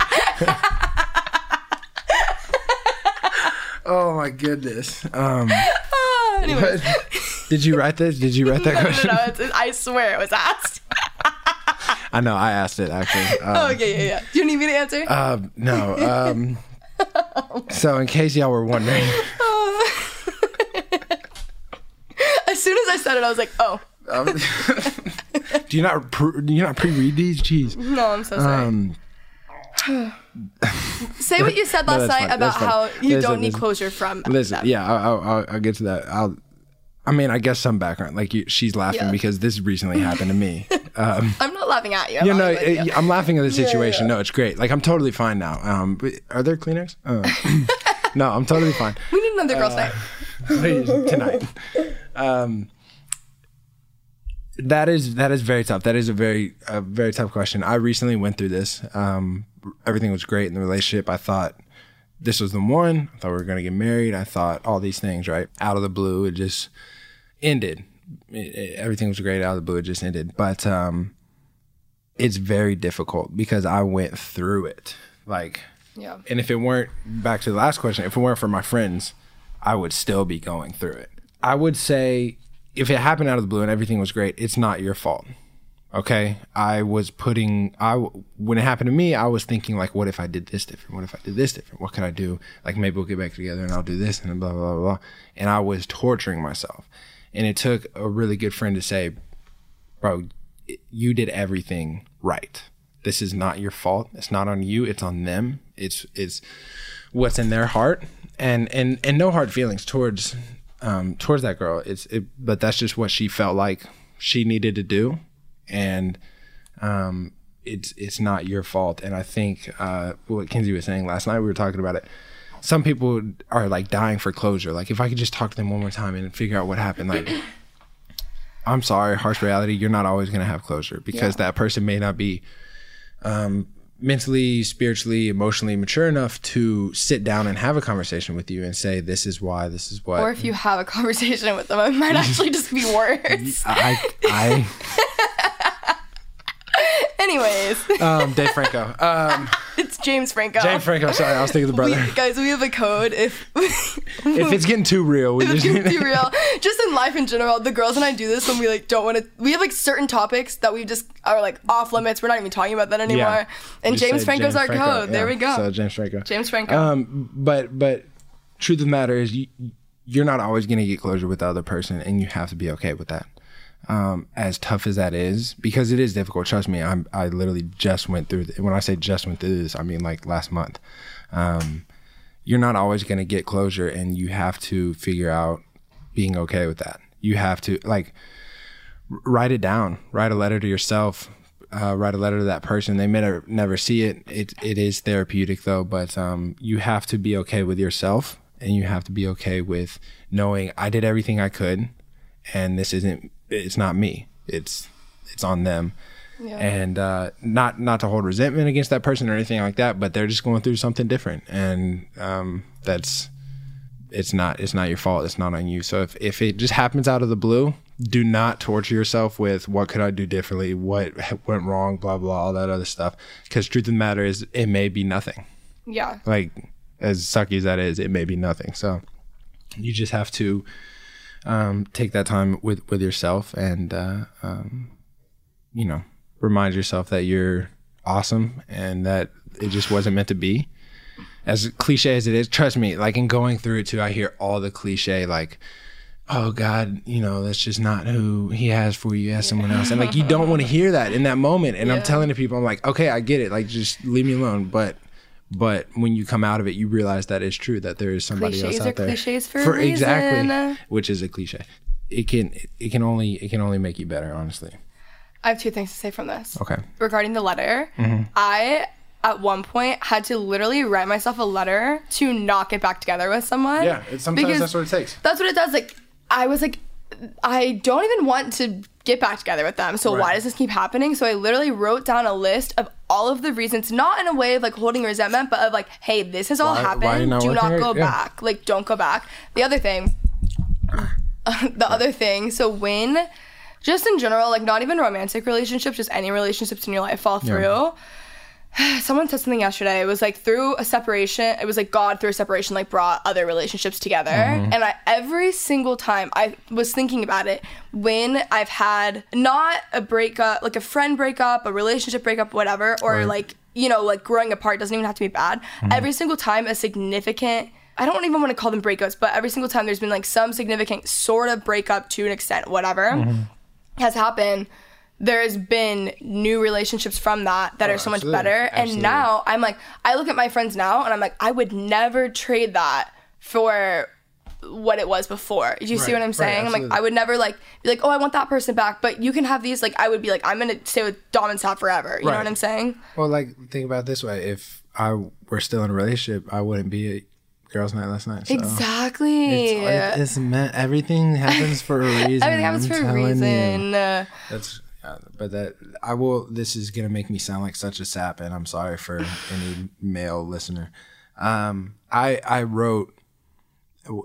Oh, my goodness. Um, anyway. Did you write this? Did you write that no, question? No, no, it's, it's, I swear it was asked. I know. I asked it, actually. Um, oh, okay, yeah, yeah. Do you need me to answer? Uh, no. Um, oh so in case y'all were wondering. As soon as I said it, I was like, oh. Um, do you not pre- do you not pre-read these? Jeez. No, I'm so sorry. Um, Say what you said last no, night funny. About how you listen, don't need listen. Closure from Listen, them. Yeah, I'll, I'll, I'll get to that. I'll. I mean, I guess some background. Like, you, she's laughing yeah. because this recently happened to me. Um, I'm not laughing at you. I'm, you know, it, you. I'm laughing at the situation. Yeah, yeah. No, it's great. Like, I'm totally fine now. Um, are there Kleenex? Uh, no, I'm totally fine. We need another girls' uh, night. Tonight. Um, that is that is very tough. That is a very a very tough question. I recently went through this. Um, everything was great in the relationship. I thought this was the one. I thought we were going to get married. I thought all these things, right? Out of the blue, it just ended. It, it, everything was great. Out of the blue, it just ended. But um, it's very difficult because I went through it. Like, yeah. And if it weren't, back to the last question, if it weren't for my friends, I would still be going through it. I would say if it happened out of the blue and everything was great, it's not your fault. Okay, I was putting, I, when it happened to me, I was thinking like, what if I did this different? What if I did this different? What could I do? Like, maybe we'll get back together and I'll do this and blah, blah, blah, blah. And I was torturing myself. And it took a really good friend to say, bro, you did everything right. This is not your fault. It's not on you. It's on them. It's it's what's in their heart. And and and no hard feelings towards um, towards that girl. It's it, but that's just what she felt like she needed to do. And um, it's it's not your fault. And I think uh, what Kenzie was saying last night, we were talking about it. Some people are like dying for closure. Like, if I could just talk to them one more time and figure out what happened. Like, I'm sorry, harsh reality. You're not always going to have closure because yeah. that person may not be um, mentally, spiritually, emotionally mature enough to sit down and have a conversation with you and say, this is why, this is what. Or if you have a conversation with them, it might actually just be worse. I. I Anyways, um, Dave Franco. Um, it's James Franco. James Franco. Sorry, I was thinking of the brother. We, guys, we have a code. If if it's getting too real, we if just it's getting too real. Just in life in general, the girls and I do this when we like don't want to. We have like certain topics that we just are like off limits. We're not even talking about that anymore. Yeah. And just James Franco's James our Franco. Code. Yeah. There we go. So James Franco. James Franco. Um, but but truth of the matter is, you, you're not always going to get closure with the other person, and you have to be okay with that. Um, as tough as that is, because it is difficult. Trust me, I'm, I literally just went through th- when I say just went through this, I mean like last month. Um, you're not always going to get closure, and you have to figure out being okay with that. You have to like r- write it down, write a letter to yourself, uh, write a letter to that person. They may never, never see it. It, it is therapeutic though, but, um, you have to be okay with yourself, and you have to be okay with knowing I did everything I could, and this isn't, it's not me. It's it's on them. Yeah. And uh, not not to hold resentment against that person or anything like that, but they're just going through something different, and um, that's it's not it's not your fault. It's not on you. So if if it just happens out of the blue, do not torture yourself with what could I do differently, what went wrong, blah blah, all that other stuff. Because truth of the matter is, it may be nothing. Yeah. Like as sucky as that is, it may be nothing. So you just have to um, take that time with with yourself and uh, um, you know. Remind yourself that you're awesome and that it just wasn't meant to be. As cliche as it is, trust me, like in going through it too, I hear all the cliche, like, oh God, you know, that's just not who he has for you, as someone else. And like, you don't want to hear that in that moment. And yeah. I'm telling the people, I'm like, okay, I get it. Like, just leave me alone. But, but when you come out of it, you realize that it's true, that there is somebody cliches else out there. Cliches for, for a reason. Exactly, which is a cliche. It can, it can only, it can only make you better, honestly. I have two things to say from this. Okay. Regarding the letter, mm-hmm. I, at one point, had to literally write myself a letter to not get back together with someone. Yeah, it's sometimes that's what it takes. That's what it does. Like, I was like, I don't even want to get back together with them, so right. Why does this keep happening? So I literally wrote down a list of all of the reasons, not in a way of, like, holding resentment, but of, like, hey, this has all why, happened. Why not Do not go yeah. back. Like, don't go back. The other thing, the other thing, so when... Just in general, like not even romantic relationships, just any relationships in your life fall through. Yeah. Someone said something yesterday. It was like through a separation. It was like God through a separation like brought other relationships together. Mm-hmm. And I, every single time I was thinking about it, when I've had not a breakup, like a friend breakup, a relationship breakup, whatever, or right. like, you know, like growing apart doesn't even have to be bad. Mm-hmm. Every single time a significant I don't even want to call them breakups, but every single time there's been like some significant sort of breakup to an extent, whatever. Mm-hmm. has happened, there has been new relationships from that that oh, are so much better. Absolutely. And now I'm like, I look at my friends now and I'm like, I would never trade that for what it was before. Do you right, see what I'm saying? Right, I'm like, I would never like be like, oh, I want that person back, but you can have these. Like, I would be like, I'm gonna stay with Dom and Sat forever. You right. know what I'm saying? Well, like, think about it this way: if I were still in a relationship, I wouldn't be a girls' night last night. So exactly. It's, it's meant, everything happens for a reason. Everything happens I'm for a reason. You. That's, uh, but that I will. This is gonna make me sound like such a sap, and I'm sorry for any male listener. Um, I I wrote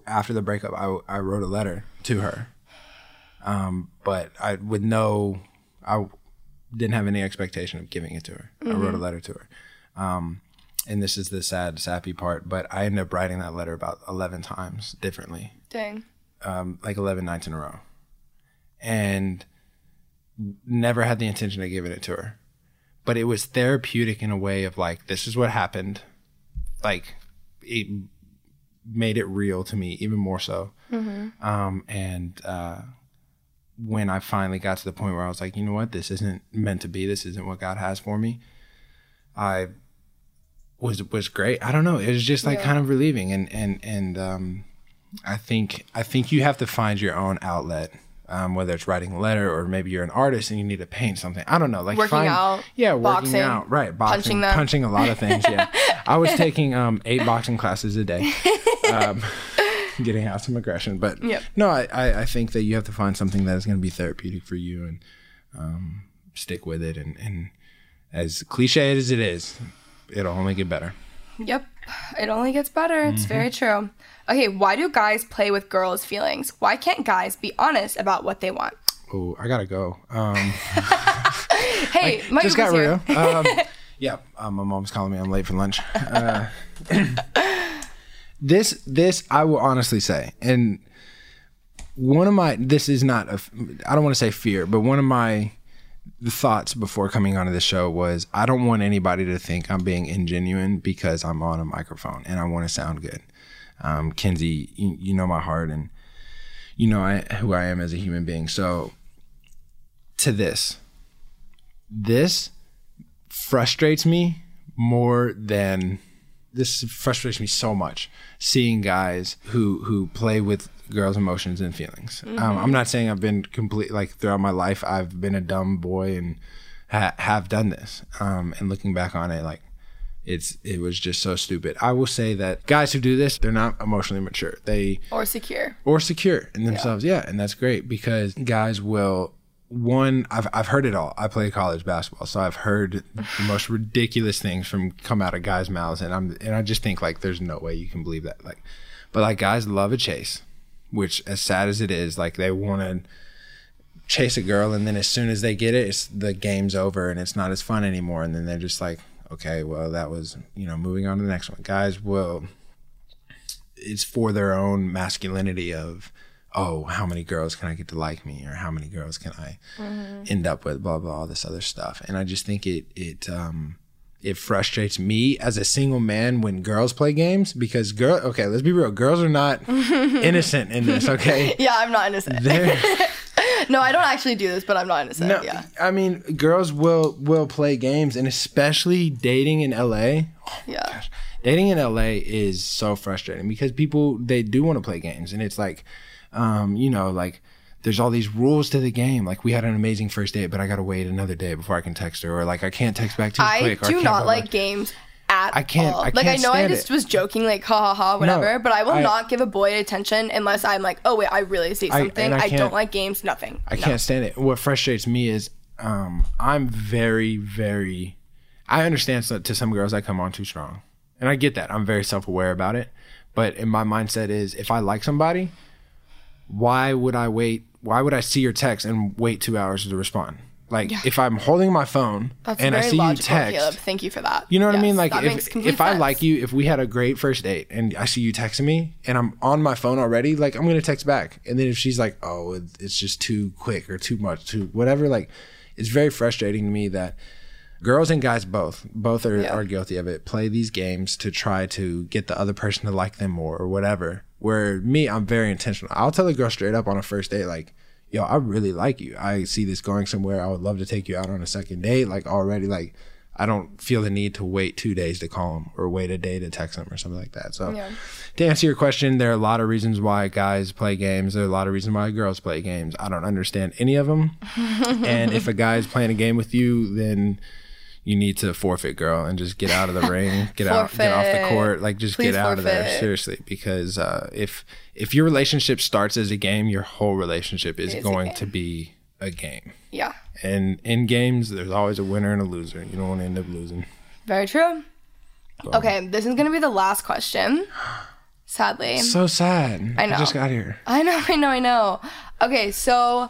after the breakup. I I wrote a letter to her. Um, but I with no, I didn't have any expectation of giving it to her. Mm-hmm. I wrote a letter to her. Um. And this is the sad, sappy part, but I ended up writing that letter about eleven times differently. Dang. Um, like eleven nights in a row. And never had the intention of giving it to her. But it was therapeutic in a way of like, this is what happened. Like, it made it real to me, even more so. Mm-hmm. Um, and uh, when I finally got to the point where I was like, you know what? This isn't meant to be. This isn't what God has for me. I... was was great. I don't know. It was just like yeah. kind of relieving. And, and, and um, I think I think you have to find your own outlet, um, whether it's writing a letter or maybe you're an artist and you need to paint something. I don't know. Like working find, out. Yeah, boxing, working out. Right. Boxing. Punching, punching a lot of things. Yeah. I was taking um, eight boxing classes a day, um, getting out some aggression. But yep. no, I, I, I think that you have to find something that is going to be therapeutic for you and um, stick with it. And, and as cliche as it is, it'll only get better. Yep. It only gets better. It's mm-hmm. very true. Okay, why do guys play with girls' feelings? Why can't guys be honest about what they want? Oh, I gotta go. Um, hey, my just got real. Um, yeah, um, my mom's calling me. I'm late for lunch. Uh, this, this, I will honestly say, and one of my, this is not a, I don't want to say fear, but one of my the thoughts before coming onto the show was I don't want anybody to think I'm being ingenuine because I'm on a microphone and I want to sound good. Um, Kenzie, you, you know my heart and you know I, who I am as a human being. So to this, this frustrates me more than this frustrates me so much seeing guys who, who play with girls' emotions and feelings. Mm-hmm. Um, I'm not saying I've been complete, like throughout my life, I've been a dumb boy and ha- have done this. Um, and looking back on it, like it's, it was just so stupid. I will say that guys who do this, they're not emotionally mature. They or secure or secure in themselves. Yeah. yeah and that's great because guys will one, I've I've heard it all. I play college basketball, so I've heard the most ridiculous things from come out of guys' mouths, and I'm and I just think like there's no way you can believe that. Like, but like guys love a chase, which as sad as it is, like they want to chase a girl, and then as soon as they get it, it's the game's over and it's not as fun anymore. And then they're just like, okay, well that was, you know, moving on to the next one. Guys, well, it's for their own masculinity of, oh, how many girls can I get to like me, or how many girls can I mm-hmm. end up with, blah, blah, all this other stuff. And I just think it it um, it frustrates me as a single man when girls play games, because girl, okay, let's be real, girls are not innocent in this, okay? Yeah, I'm not innocent. No, I don't actually do this, but I'm not innocent, no, yeah. I mean, girls will, will play games, and especially dating in L A. Oh, yeah. Gosh. Dating in L A is so frustrating because people, they do want to play games, and it's like, Um, you know, like there's all these rules to the game. Like we had an amazing first date, but I gotta wait another day before I can text her, or like I can't text back too I quick. I do or I not like back. games at I can't, all. I can't. Like I know I just it. was joking, like ha ha ha, whatever. No, but I will I, not give a boy attention unless I'm like, oh wait, I really see something. I, I, I don't like games. Nothing. I no. can't stand it. What frustrates me is um, I'm very, very. I understand to some girls I come on too strong, and I get that. I'm very self-aware about it, but in my mindset is if I like somebody, why would I wait? Why would I see your text and wait two hours to respond? Like yeah. if I'm holding my phone That's and I see logical, you text, Caleb. Thank you for that. You know what yes, I mean? Like if, if I like you, if we had a great first date and I see you texting me and I'm on my phone already, like I'm going to text back. And then if she's like, oh, it's just too quick or too much, too whatever. Like it's very frustrating to me that girls and guys both, both are, yeah. are guilty of it, play these games to try to get the other person to like them more or whatever. Where me, I'm very intentional. I'll tell a girl straight up on a first date, like, yo, I really like you. I see this going somewhere. I would love to take you out on a second date. Like already, like I don't feel the need to wait two days to call him or wait a day to text him or something like that. So yeah. to answer your question, there are a lot of reasons why guys play games. There are a lot of reasons why girls play games. I don't understand any of them. And if a guy is playing a game with you, then you need to forfeit, girl, and just get out of the ring, get out, get off the court, like just Please get out forfeit. of there, seriously. Because uh, if if your relationship starts as a game, your whole relationship is, is going to be a game. Yeah. And in games, there's always a winner and a loser. You don't want to end up losing. Very true. So. Okay, this is gonna be the last question. Sadly. So sad. I know. I just got here. I know. I know. I know. Okay, so.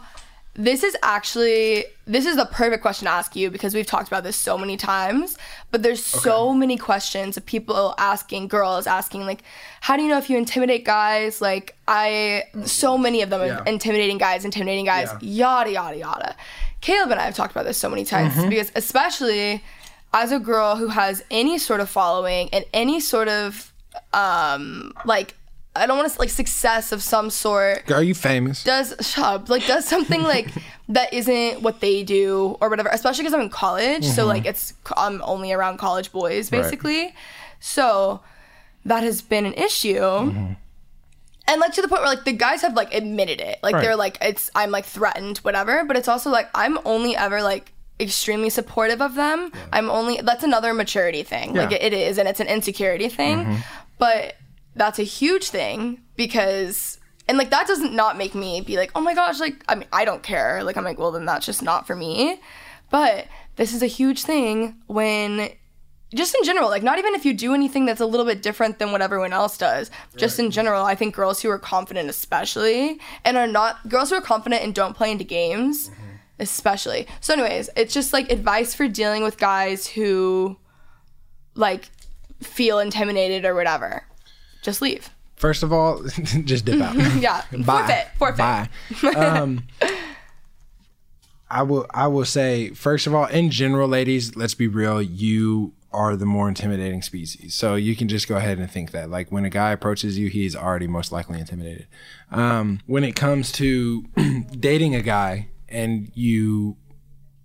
This is actually, this is the perfect question to ask you because we've talked about this so many times, but there's okay. so many questions of people asking, girls asking, like, how do you know if you intimidate guys? Like, I, so many of them yeah. are intimidating guys, intimidating guys, yeah. yada, yada, yada. Caleb and I have talked about this so many times mm-hmm. because especially as a girl who has any sort of following and any sort of, um, like, I don't want to, like, success of some sort. Girl, you famous. Does, shut up, like, does something, like, that isn't what they do or whatever, especially because I'm in college, mm-hmm. so, like, it's, I'm only around college boys, basically. Right. So, that has been an issue. Mm-hmm. And, like, to the point where, like, the guys have, like, admitted it. Like, right. they're, like, it's, I'm, like, threatened, whatever, but it's also, like, I'm only ever, like, extremely supportive of them. Yeah. I'm only, that's another maturity thing. Yeah. Like, it, it is, and it's an insecurity thing, mm-hmm. but that's a huge thing because, and like that doesn't not make me be like, oh my gosh, like, I mean, I don't care. Like, I'm like, well, then that's just not for me. But this is a huge thing when, just in general, like not even if you do anything that's a little bit different than what everyone else does, right. just in general, I think girls who are confident especially, and are not, girls who are confident and don't play into games, mm-hmm. especially. So anyways, it's just like advice for dealing with guys who like feel intimidated or whatever. Just leave. First of all, just dip out. yeah. Bye. Forfeit. Forfeit. Bye. Um, I will I will say, first of all, in general, ladies, let's be real. You are the more intimidating species. So you can just go ahead and think that. Like when a guy approaches you, he's already most likely intimidated. Um, when it comes to dating a guy and you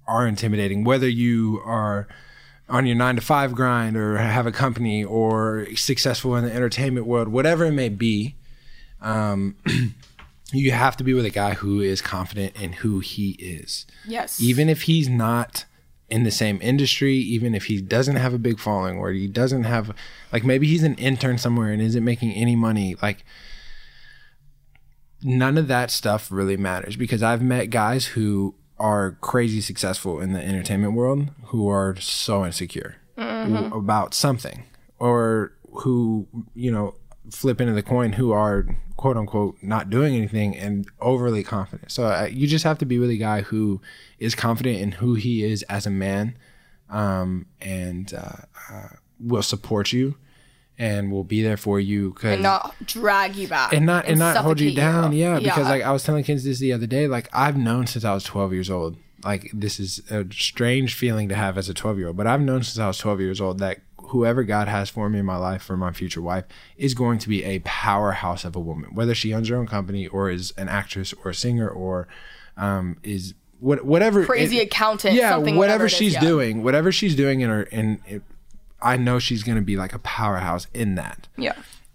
are intimidating, whether you are on your nine to five grind or have a company or successful in the entertainment world, whatever it may be, um, you have to be with a guy who is confident in who he is. Yes. Even if he's not in the same industry, even if he doesn't have a big following or he doesn't have, like maybe he's an intern somewhere and isn't making any money, like none of that stuff really matters because I've met guys who are crazy successful in the entertainment world who are so insecure mm-hmm. about something, or who, you know, flip into the coin, who are quote unquote not doing anything and overly confident. So uh, you just have to be with a guy who is confident in who he is as a man, um, and uh, uh, will support you and will be there for you, cause, and not drag you back and not and, and not hold you down. You. Yeah, yeah, because like I was telling kids this the other day, like I've known since I was twelve years old. Like this is a strange feeling to have as a twelve year old, but I've known since I was twelve years old that whoever God has for me in my life, for my future wife, is going to be a powerhouse of a woman, whether she owns her own company or is an actress or a singer or um, is what whatever crazy it, accountant. Yeah, something, whatever, whatever she's is, yeah. doing, whatever she's doing in her in. It, I know she's going to be like a powerhouse in that. Yeah.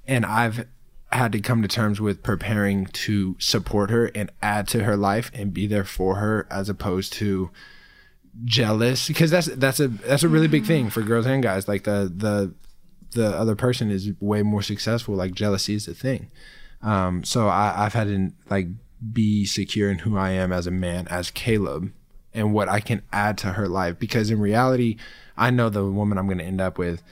And I've had to come to terms with preparing to support her and add to her life and be there for her, as opposed to jealous, because that's that's a that's a really big thing for girls and guys. Like the the the other person is way more successful. Like jealousy is a thing. Um, so I, I've had to like be secure in who I am as a man, as Caleb, and what I can add to her life, because in reality, I know the woman I'm going to end up with,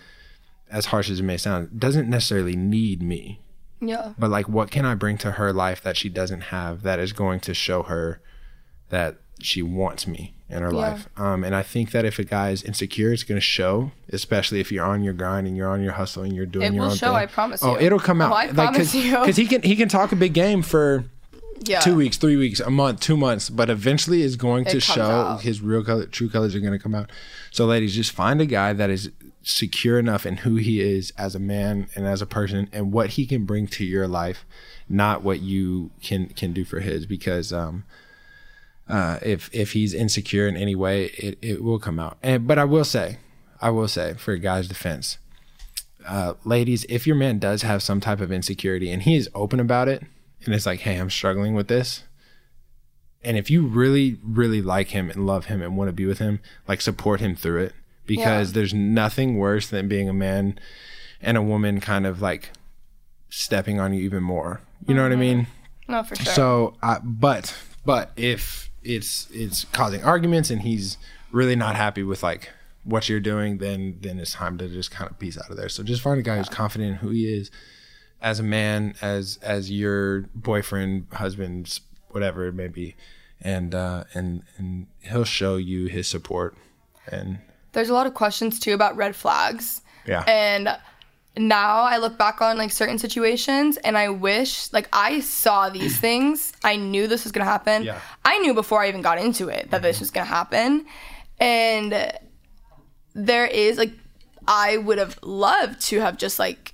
as harsh as it may sound, doesn't necessarily need me. Yeah. But like, what can I bring to her life that she doesn't have that is going to show her that she wants me in her yeah. life? Um, and I think that if a guy is insecure, it's going to show, especially if you're on your grind and you're on your hustle and you're doing it your own show, thing. It will show, I promise oh, you. Oh, it'll come out. Oh, I like, promise cause, you. Because he can, he can talk a big game for... Yeah. Two weeks, three weeks, a month, two months, but eventually is going it to show out. His real color, true colors are going to come out. So, ladies, just find a guy that is secure enough in who he is as a man and as a person, and what he can bring to your life, not what you can can do for his. Because um, uh, if if he's insecure in any way, it it will come out. And but I will say, I will say, for a guy's defense, uh, ladies, if your man does have some type of insecurity and he is open about it. And it's like, hey, I'm struggling with this. And if you really, really like him and love him and want to be with him, like support him through it, because yeah. there's nothing worse than being a man and a woman kind of like stepping on you even more. You mm-hmm. know what I mean? No, for sure. So, uh, but, but if it's, it's causing arguments and he's really not happy with like what you're doing, then, then it's time to just kind of peace out of there. So just find a guy yeah. who's confident in who he is. As a man, as as your boyfriend, husband, whatever it may be, and uh, and and he'll show you his support. And there's a lot of questions too about red flags. Yeah. And now I look back on like certain situations, and I wish like I saw these things. I knew this was gonna happen. Yeah. I knew before I even got into it that mm-hmm. this was gonna happen, and there is like I would have loved to have just like.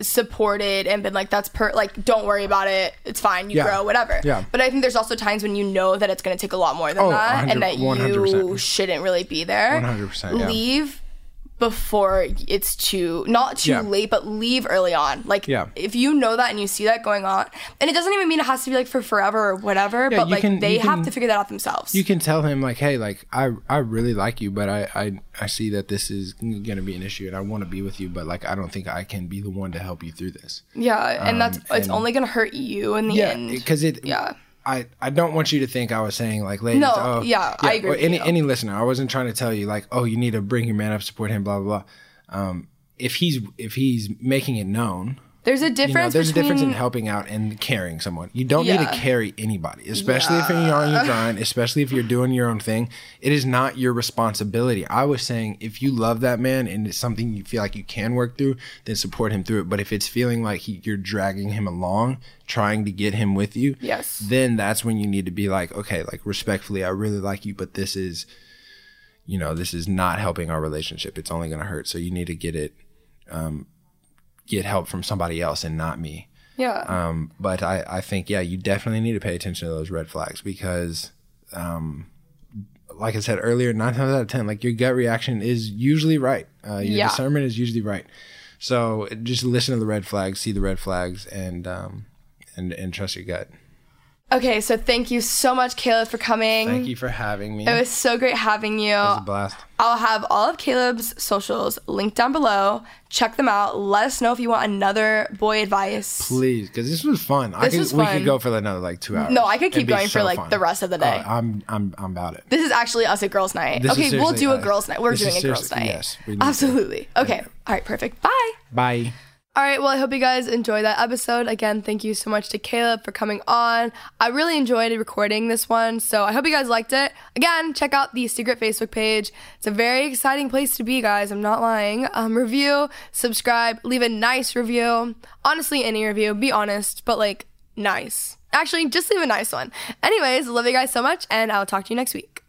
Supported and been like that's per like don't worry about it, it's fine, you yeah. grow whatever yeah. But I think there's also times when you know that it's going to take a lot more than oh, that and that one hundred percent. You shouldn't really be there. One hundred percent yeah. Leave before it's too not too yeah. late, but leave early on, like yeah. if you know that and you see that going on, and it doesn't even mean it has to be like for forever or whatever yeah, but like can, they have can, to figure that out themselves. You can tell him like, hey, like I I really like you, but I I, I see that this is gonna be an issue and I want to be with you, but like I don't think I can be the one to help you through this. Yeah. And um, that's it's and, only gonna hurt you in the yeah, end, because it yeah I, I don't want you to think I was saying like, ladies, no, oh, yeah, yeah, I agree. Or any, any listener, I wasn't trying to tell you like, oh, you need to bring your man up, support him, blah, blah, blah. Um, if he's, if he's making it known, there's a difference. You know, there's between... a difference in helping out and carrying someone. You don't yeah. need to carry anybody, especially yeah. if you're on your grind, especially if you're doing your own thing. It is not your responsibility. I was saying, if you love that man and it's something you feel like you can work through, then support him through it. But if it's feeling like he, you're dragging him along, trying to get him with you, yes. then that's when you need to be like, okay, like respectfully, I really like you, but this is, you know, this is not helping our relationship. It's only going to hurt. So you need to get it, um, get help from somebody else and not me. Yeah. Um, but I, I think, yeah, you definitely need to pay attention to those red flags, because, um, like I said earlier, nine times out of ten, like your gut reaction is usually right. Uh, your yeah. discernment is usually right. So just listen to the red flags, see the red flags, and, um, and, and trust your gut. Okay, so thank you so much, Caleb, for coming. Thank you for having me. It was so great having you. It was a blast. I'll have all of Caleb's socials linked down below. Check them out. Let us know if you want another boy advice. Please, because this was fun. This I could, was fun. We could go for another like two hours. No, I could keep going so for like fun. The rest of the day. Uh, I'm, I'm, I'm about it. This is actually us at girls' night. This okay, we'll do us. a girls' night. We're doing a girls' night. Yes, we need absolutely. To. Okay. Yeah. All right. Perfect. Bye. Bye. All right, well, I hope you guys enjoyed that episode. Again, thank you so much to Caleb for coming on. I really enjoyed recording this one, so I hope you guys liked it. Again, check out the secret Facebook page. It's a very exciting place to be, guys. I'm not lying. Um, review, subscribe, leave a nice review. Honestly, any review. Be honest, but, like, nice. Actually, just leave a nice one. Anyways, love you guys so much, and I'll talk to you next week.